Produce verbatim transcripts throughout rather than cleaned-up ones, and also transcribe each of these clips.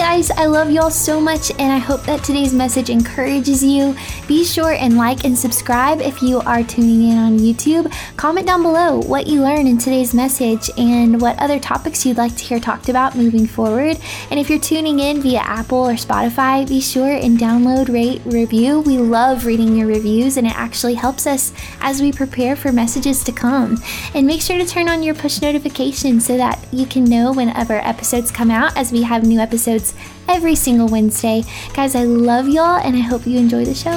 guys, I love y'all so much, and I hope that today's message encourages you. Be sure and like and subscribe if you are tuning in on YouTube. Comment down below what you learned in today's message and what other topics you'd like to hear talked about moving forward. And if you're tuning in via Apple or Spotify, be sure and download, rate, review. We love reading your reviews, and it actually helps us as we prepare for messages to come. And make sure to turn on your push notifications so that you can know whenever episodes come out, as we have new episodes every single Wednesday. Guys, I love y'all, and I hope you enjoy the show.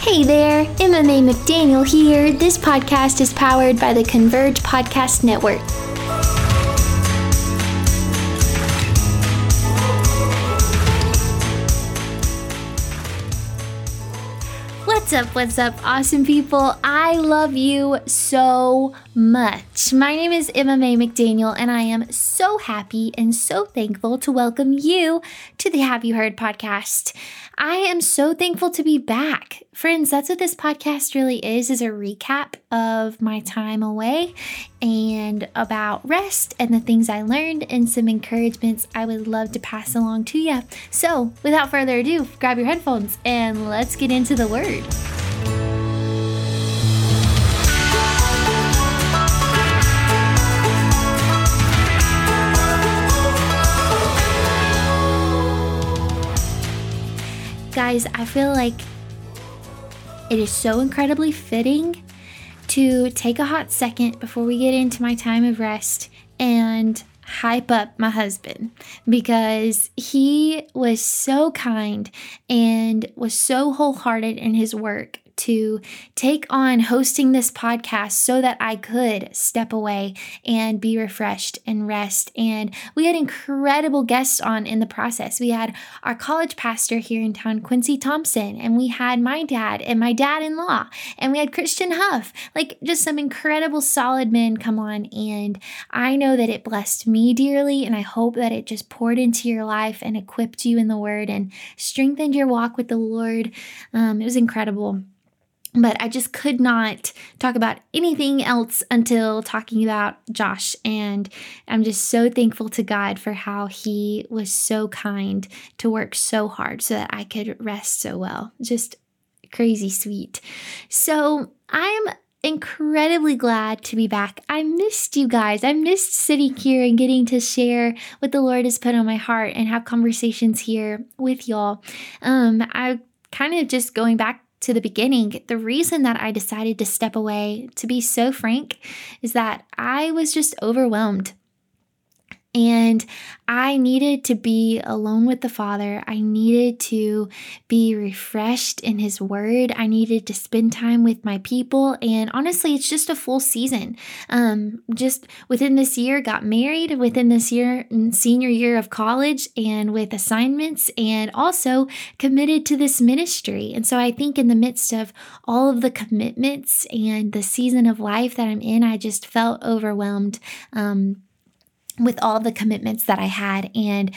Hey there, Emma Mae McDaniel here. This podcast is powered by the Converge Podcast Network. What's up, what's up, awesome people? I love you so much. My name is Emma Mae McDaniel, and I am so happy and so thankful to welcome you to the Have You Heard podcast. I am so thankful to be back. Friends, that's what this podcast really is, is a recap of my time away and about rest and the things I learned and some encouragements I would love to pass along to you. So without further ado, grab your headphones and let's get into the word. Guys, I feel like it is so incredibly fitting to take a hot second before we get into my time of rest and hype up my husband, because he was so kind and was so wholehearted in his work to take on hosting this podcast so that I could step away and be refreshed and rest. And we had incredible guests on in the process. We had our college pastor here in town, Quincy Thompson, and we had my dad and my dad-in-law, and we had Christian Huff, like just some incredible solid men come on. And I know that it blessed me dearly, and I hope that it just poured into your life and equipped you in the word and strengthened your walk with the Lord. Um, it was incredible. But I just could not talk about anything else until talking about Josh. And I'm just so thankful to God for how he was so kind to work so hard so that I could rest so well. Just crazy sweet. So I'm incredibly glad to be back. I missed you guys. I missed sitting here and getting to share what the Lord has put on my heart and have conversations here with y'all. Um, I kind of just going back to the beginning, the reason that I decided to step away, to be so frank, is that I was just overwhelmed. And I needed to be alone with the Father. I needed to be refreshed in His Word. I needed to spend time with my people. And honestly, it's just a full season. Um, just within this year, got married. Within this year, senior year of college, and with assignments, and also committed to this ministry. And so I think in the midst of all of the commitments and the season of life that I'm in, I just felt overwhelmed. Um, with all the commitments that I had. And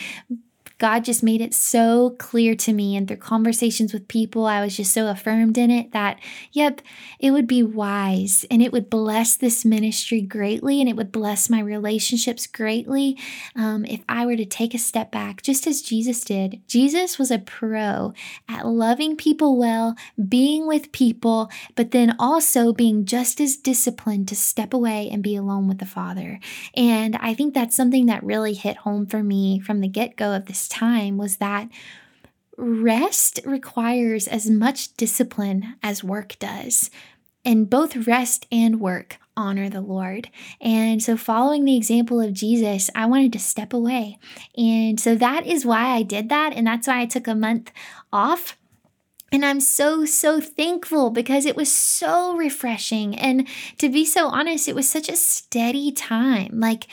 God just made it so clear to me. And through conversations with people, I was just so affirmed in it that, yep, it would be wise, and it would bless this ministry greatly, and it would bless my relationships greatly um, if I were to take a step back, just as Jesus did. Jesus was a pro at loving people well, being with people, but then also being just as disciplined to step away and be alone with the Father. And I think that's something that really hit home for me from the get-go of this time, was that rest requires as much discipline as work does. And both rest and work honor the Lord. And so following the example of Jesus, I wanted to step away. And so that is why I did that. And that's why I took a month off. And I'm so, so thankful, because it was so refreshing. And to be so honest, it was such a steady time. Like,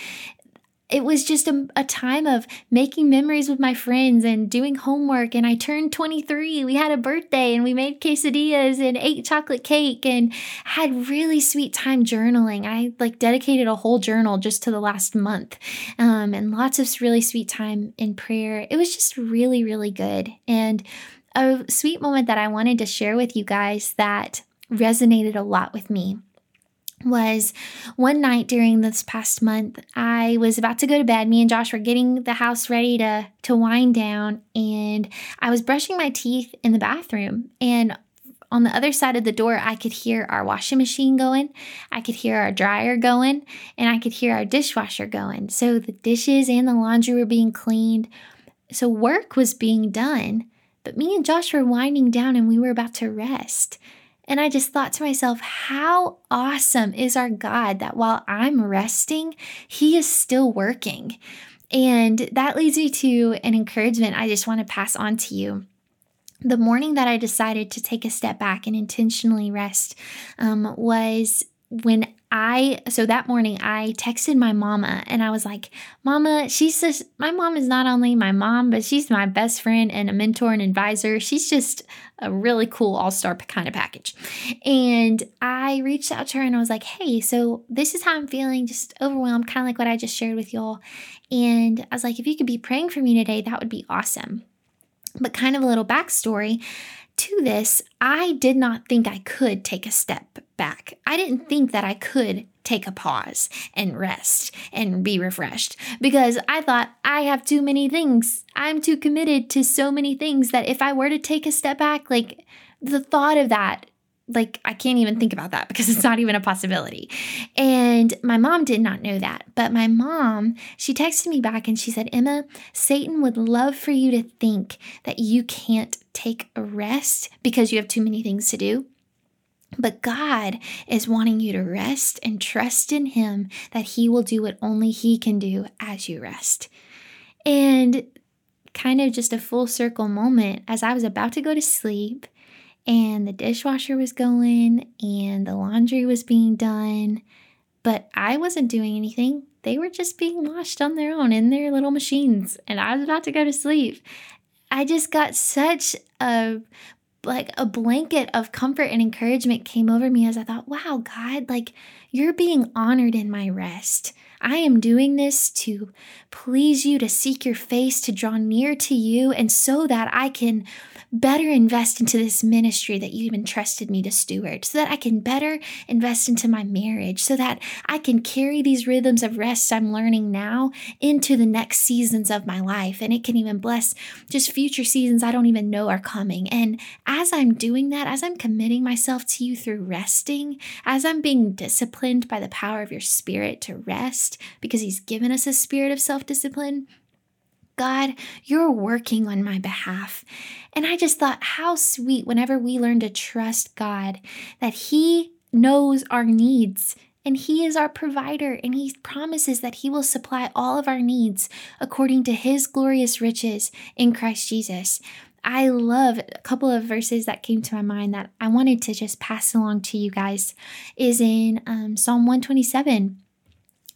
it was just a, a time of making memories with my friends and doing homework. And I turned twenty-three. We had a birthday, and we made quesadillas and ate chocolate cake and had really sweet time journaling. I like dedicated a whole journal just to the last month, um, and lots of really sweet time in prayer. It was just really, really good. And a sweet moment that I wanted to share with you guys that resonated a lot with me was one night during this past month, I was about to go to bed. Me and Josh were getting the house ready to, to wind down, and I was brushing my teeth in the bathroom, and on the other side of the door, I could hear our washing machine going, I could hear our dryer going, and I could hear our dishwasher going. So the dishes and the laundry were being cleaned. So work was being done, but me and Josh were winding down and we were about to rest. And I just thought to myself, how awesome is our God that while I'm resting, He is still working. And that leads me to an encouragement I just want to pass on to you. The morning that I decided to take a step back and intentionally rest um, was when I, so that morning I texted my mama and I was like, Mama, she's just, my mom is not only my mom, but she's my best friend and a mentor and advisor. She's just a really cool all-star kind of package. And I reached out to her and I was like, hey, so this is how I'm feeling, just overwhelmed, kind of like what I just shared with y'all. And I was like, if you could be praying for me today, that would be awesome. But kind of a little backstory to this, I did not think I could take a step back. I didn't think that I could take a pause and rest and be refreshed because I thought I have too many things. I'm too committed to so many things that if I were to take a step back, like the thought of that, like I can't even think about that because it's not even a possibility. And my mom did not know that. But my mom, she texted me back and she said, Emma, Satan would love for you to think that you can't take a rest because you have too many things to do. But God is wanting you to rest and trust in Him that He will do what only He can do as you rest. And kind of just a full circle moment as I was about to go to sleep, and the dishwasher was going and the laundry was being done, but I wasn't doing anything. They were just being washed on their own in their little machines, and I was about to go to sleep. I just got such a like a blanket of comfort and encouragement came over me as I thought, wow, God, like you're being honored in my rest. I am doing this to please you, to seek your face, to draw near to you, and so that I can better invest into this ministry that you've entrusted me to steward, so that I can better invest into my marriage, so that I can carry these rhythms of rest I'm learning now into the next seasons of my life. And it can even bless just future seasons I don't even know are coming. And as I'm doing that, as I'm committing myself to you through resting, as I'm being disciplined by the power of your Spirit to rest, because He's given us a spirit of self-discipline, God, you're working on my behalf. And I just thought how sweet whenever we learn to trust God, that He knows our needs and He is our provider, and He promises that He will supply all of our needs according to His glorious riches in Christ Jesus. I love a couple of verses that came to my mind that I wanted to just pass along to you guys is in um, Psalm one twenty-seven.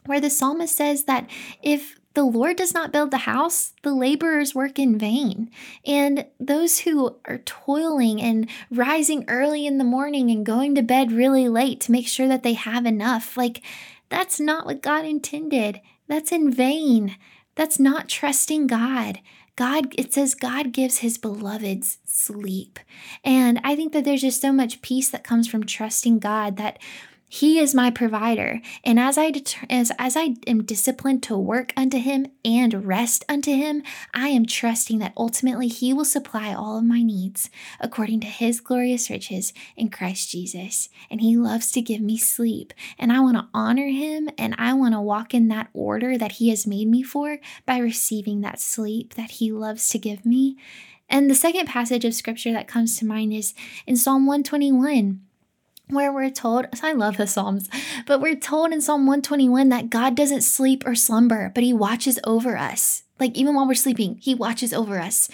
Where the psalmist says that if the Lord does not build the house, the laborers work in vain. And those who are toiling and rising early in the morning and going to bed really late to make sure that they have enough, like that's not what God intended. That's in vain. That's not trusting God. God, it says God gives His beloveds sleep. And I think that there's just so much peace that comes from trusting God, that He is my provider, and as I deter- as, as I am disciplined to work unto Him and rest unto Him, I am trusting that ultimately He will supply all of my needs according to His glorious riches in Christ Jesus. And He loves to give me sleep, and I want to honor Him, and I want to walk in that order that He has made me for by receiving that sleep that He loves to give me. And the second passage of scripture that comes to mind is in Psalm one twenty-one. Where we're told, I love the Psalms, but we're told in Psalm one twenty-one that God doesn't sleep or slumber, but He watches over us. Like even while we're sleeping, He watches over us.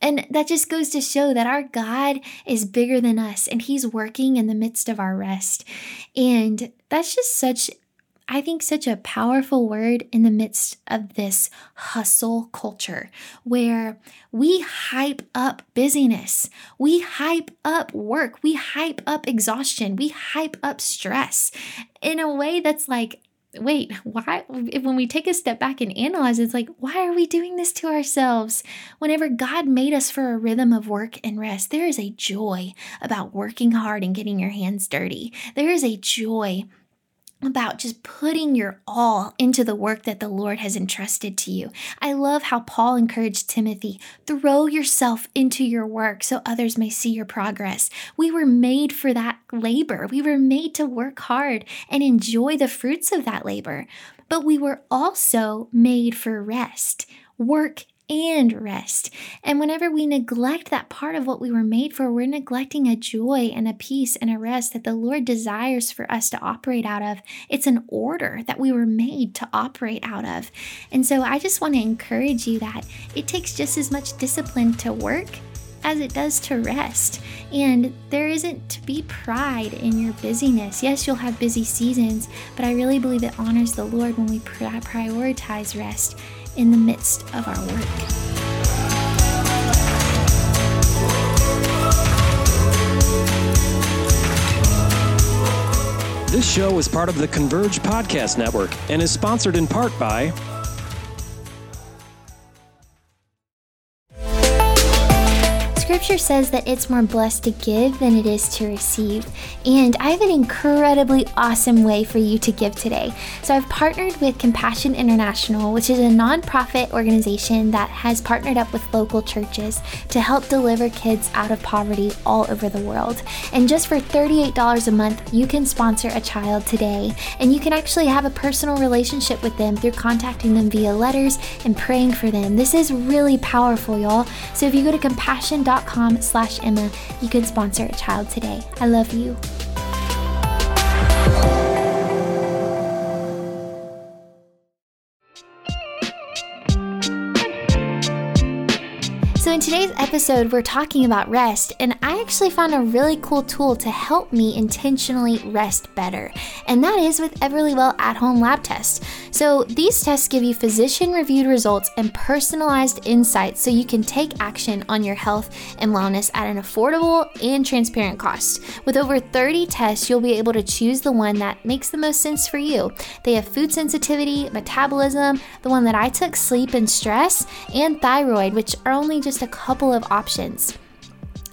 And that just goes to show that our God is bigger than us and He's working in the midst of our rest. And that's just such, I think, such a powerful word in the midst of this hustle culture where we hype up busyness, we hype up work, we hype up exhaustion, we hype up stress in a way that's like, wait, why? If, when we take a step back and analyze it, it's like, why are we doing this to ourselves? Whenever God made us for a rhythm of work and rest, there is a joy about working hard and getting your hands dirty. There is a joy about just putting your all into the work that the Lord has entrusted to you. I love how Paul encouraged Timothy, throw yourself into your work so others may see your progress. We were made for that labor. We were made to work hard and enjoy the fruits of that labor. But we were also made for rest, work and rest. And whenever we neglect that part of what we were made for, we're neglecting a joy and a peace and a rest that the Lord desires for us to operate out of. It's an order that we were made to operate out of. And so I just want to encourage you that it takes just as much discipline to work as it does to rest. And there isn't to be pride in your busyness. Yes, you'll have busy seasons, but I really believe it honors the Lord when we prioritize rest in the midst of our work. This show is part of the Converge Podcast Network and is sponsored in part by Scripture says that it's more blessed to give than it is to receive, and I have an incredibly awesome way for you to give today. So I've partnered with Compassion International, which is a nonprofit organization that has partnered up with local churches to help deliver kids out of poverty all over the world. And just for thirty-eight dollars a month, you can sponsor a child today, and you can actually have a personal relationship with them through contacting them via letters and praying for them. This is really powerful, y'all. So if you go to compassion dot com, slash Emma, you can sponsor a child today. I love you. So in today's episode, we're talking about rest, and I actually found a really cool tool to help me intentionally rest better, and that is with Everlywell at-home lab tests. So these tests give you physician-reviewed results and personalized insights so you can take action on your health and wellness at an affordable and transparent cost. With over thirty tests, you'll be able to choose the one that makes the most sense for you. They have food sensitivity, metabolism, the one that I took, sleep and stress, and thyroid, which are only just a couple of options.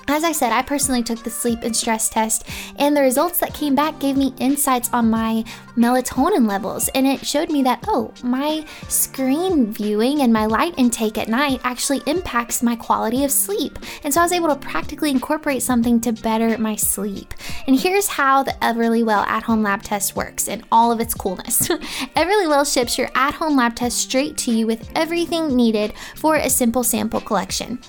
As I said, I personally took the sleep and stress test, and the results that came back gave me insights on my melatonin levels, and it showed me that, oh, my screen viewing and my light intake at night actually impacts my quality of sleep. And so I was able to practically incorporate something to better my sleep. And here's how the Everlywell at-home lab test works in all of its coolness. Everlywell ships your at-home lab test straight to you with everything needed for a simple sample collection.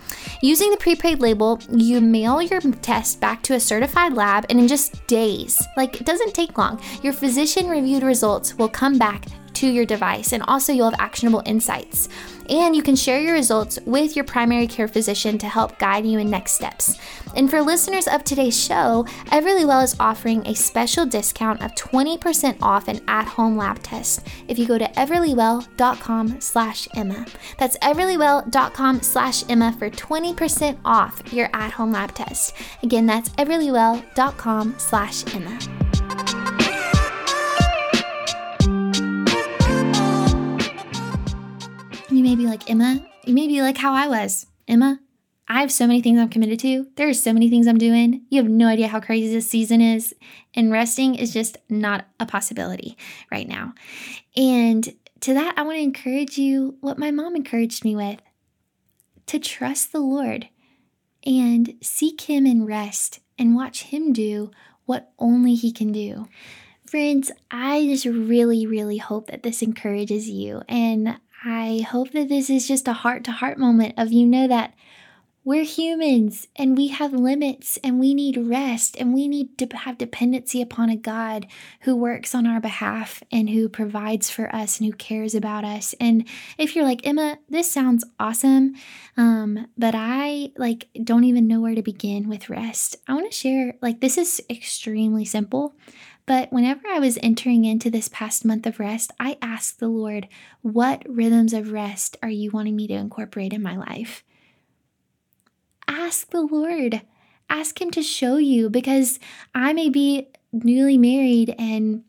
Using the prepaid label, you mail your test back to a certified lab, and in just days, like it doesn't take long, your physician-reviewed results will come back to your device, and also you'll have actionable insights. And you can share your results with your primary care physician to help guide you in next steps. And for listeners of today's show, Everlywell is offering a special discount of twenty percent off an at-home lab test if you go to everlywell.com slash Emma. That's everlywell.com slash Emma for twenty percent off your at-home lab test. Again, that's everlywell.com slash Emma. You may be like, Emma, you may be like how I was. Emma, I have so many things I'm committed to. There are so many things I'm doing. You have no idea how crazy this season is. And resting is just not a possibility right now. And to that, I want to encourage you what my mom encouraged me with, to trust the Lord and seek Him in rest and watch Him do what only He can do. Friends, I just really, really hope that this encourages you, and I hope that this is just a heart-to-heart moment of, you know, that we're humans and we have limits and we need rest and we need to have dependency upon a God who works on our behalf and who provides for us and who cares about us. And if you're like, Emma, this sounds awesome, um, but I like don't even know where to begin with rest, I want to share, like, this is extremely simple. But whenever I was entering into this past month of rest, I asked the Lord, what rhythms of rest are you wanting me to incorporate in my life? Ask the Lord. Ask Him to show you, because I may be newly married and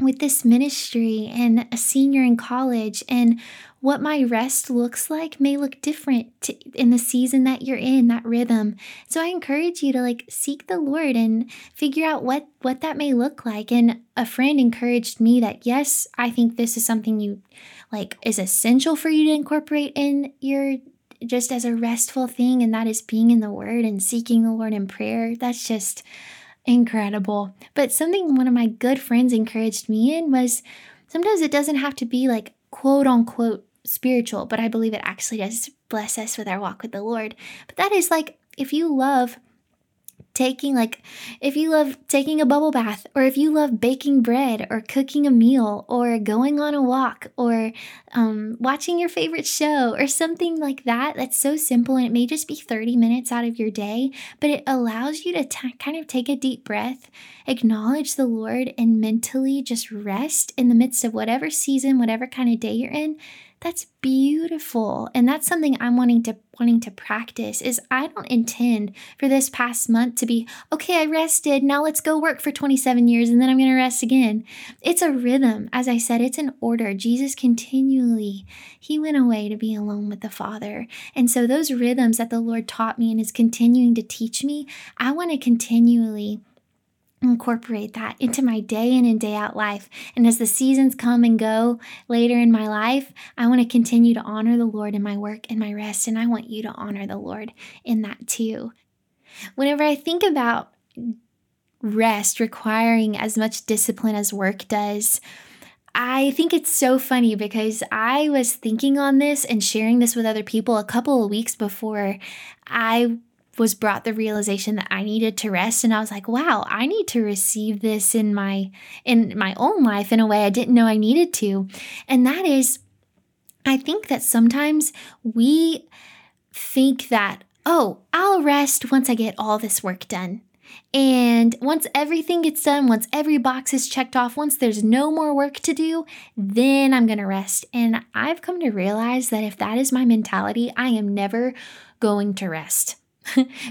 with this ministry and a senior in college, and what my rest looks like may look different to, in the season that you're in, that rhythm. So I encourage you to like seek the Lord and figure out what, what that may look like. And a friend encouraged me that, yes, I think this is something you like is essential for you to incorporate in your just as a restful thing. And that is being in the Word and seeking the Lord in prayer. That's just incredible. But something one of my good friends encouraged me in was sometimes it doesn't have to be like quote unquote spiritual, but I believe it actually does bless us with our walk with the Lord. But that is like, if you love taking like, if you love taking a bubble bath, or if you love baking bread or cooking a meal or going on a walk or um, watching your favorite show or something like that, that's so simple. And it may just be thirty minutes out of your day, but it allows you to t- kind of take a deep breath, acknowledge the Lord, and mentally just rest in the midst of whatever season, whatever kind of day you're in. That's beautiful. And that's something I'm wanting to wanting to practice is I don't intend for this past month to be, okay, I rested. Now let's go work for twenty-seven years and then I'm going to rest again. It's a rhythm. As I said, it's an order. Jesus continually, he went away to be alone with the Father. And so those rhythms that the Lord taught me and is continuing to teach me, I want to continually incorporate that into my day in and day out life. And as the seasons come and go later in my life, I want to continue to honor the Lord in my work and my rest. And I want you to honor the Lord in that too. Whenever I think about rest requiring as much discipline as work does, I think it's so funny because I was thinking on this and sharing this with other people a couple of weeks before I was brought the realization that I needed to rest. And I was like, wow, I need to receive this in my, in my own life in a way I didn't know I needed to. And that is, I think that sometimes we think that, oh, I'll rest once I get all this work done. And once everything gets done, once every box is checked off, once there's no more work to do, then I'm going to rest. And I've come to realize that if that is my mentality, I am never going to rest.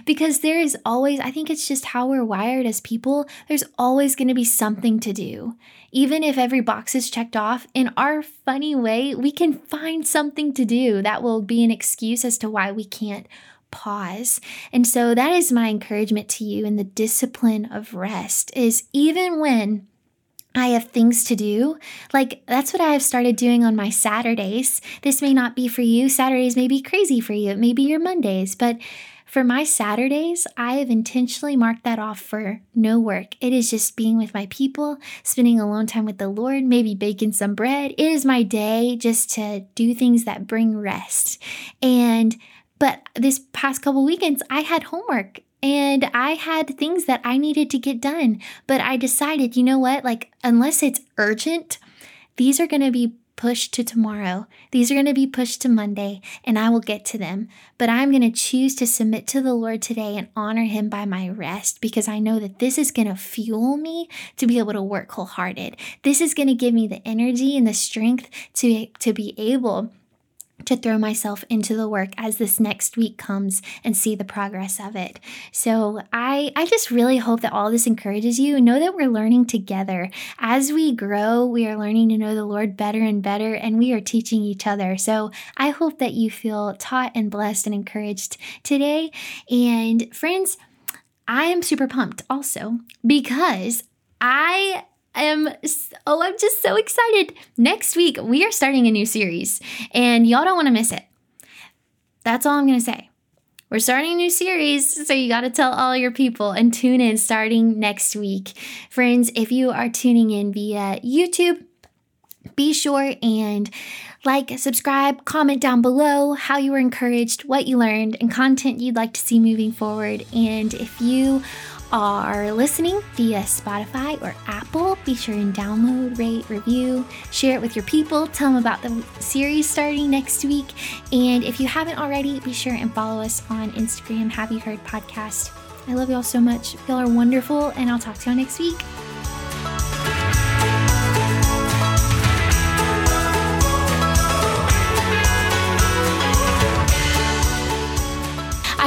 Because there is always, I think it's just how we're wired as people, there's always going to be something to do. Even if every box is checked off, in our funny way, we can find something to do that will be an excuse as to why we can't pause. And so that is my encouragement to you in the discipline of rest is even when I have things to do. Like that's what I have started doing on my Saturdays. This may not be for you. Saturdays may be crazy for you. It may be your Mondays, but for my Saturdays, I have intentionally marked that off for no work. It is just being with my people, spending alone time with the Lord, maybe baking some bread. It is my day just to do things that bring rest. And, but this past couple weekends, I had homework and I had things that I needed to get done. But I decided, you know what, like, unless it's urgent, these are going to be pushed to tomorrow. These are going to be pushed to Monday, and I will get to them. But I'm going to choose to submit to the Lord today and honor him by my rest because I know that this is going to fuel me to be able to work wholehearted. This is going to give me the energy and the strength to, to be able to throw myself into the work as this next week comes and see the progress of it. So I, I just really hope that all this encourages you. Know that we're learning together. As we grow, we are learning to know the Lord better and better, and we are teaching each other. So I hope that you feel taught and blessed and encouraged today. And friends, I am super pumped also because I I'm, oh, I'm just so excited. Next week, we are starting a new series and y'all don't want to miss it. That's all I'm going to say. We're starting a new series, so you got to tell all your people and tune in starting next week. Friends, if you are tuning in via YouTube, be sure and like, subscribe, comment down below how you were encouraged, what you learned, and content you'd like to see moving forward. And if you are listening via Spotify or Apple, be sure and download, rate, review, share it with your people, tell them about the series starting next week. And if you haven't already, be sure and follow us on Instagram, Have You Heard Podcast. I love y'all so much. Y'all are wonderful, and I'll talk to y'all next week. I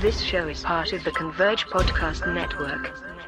This show is part of the Converge Podcast Network.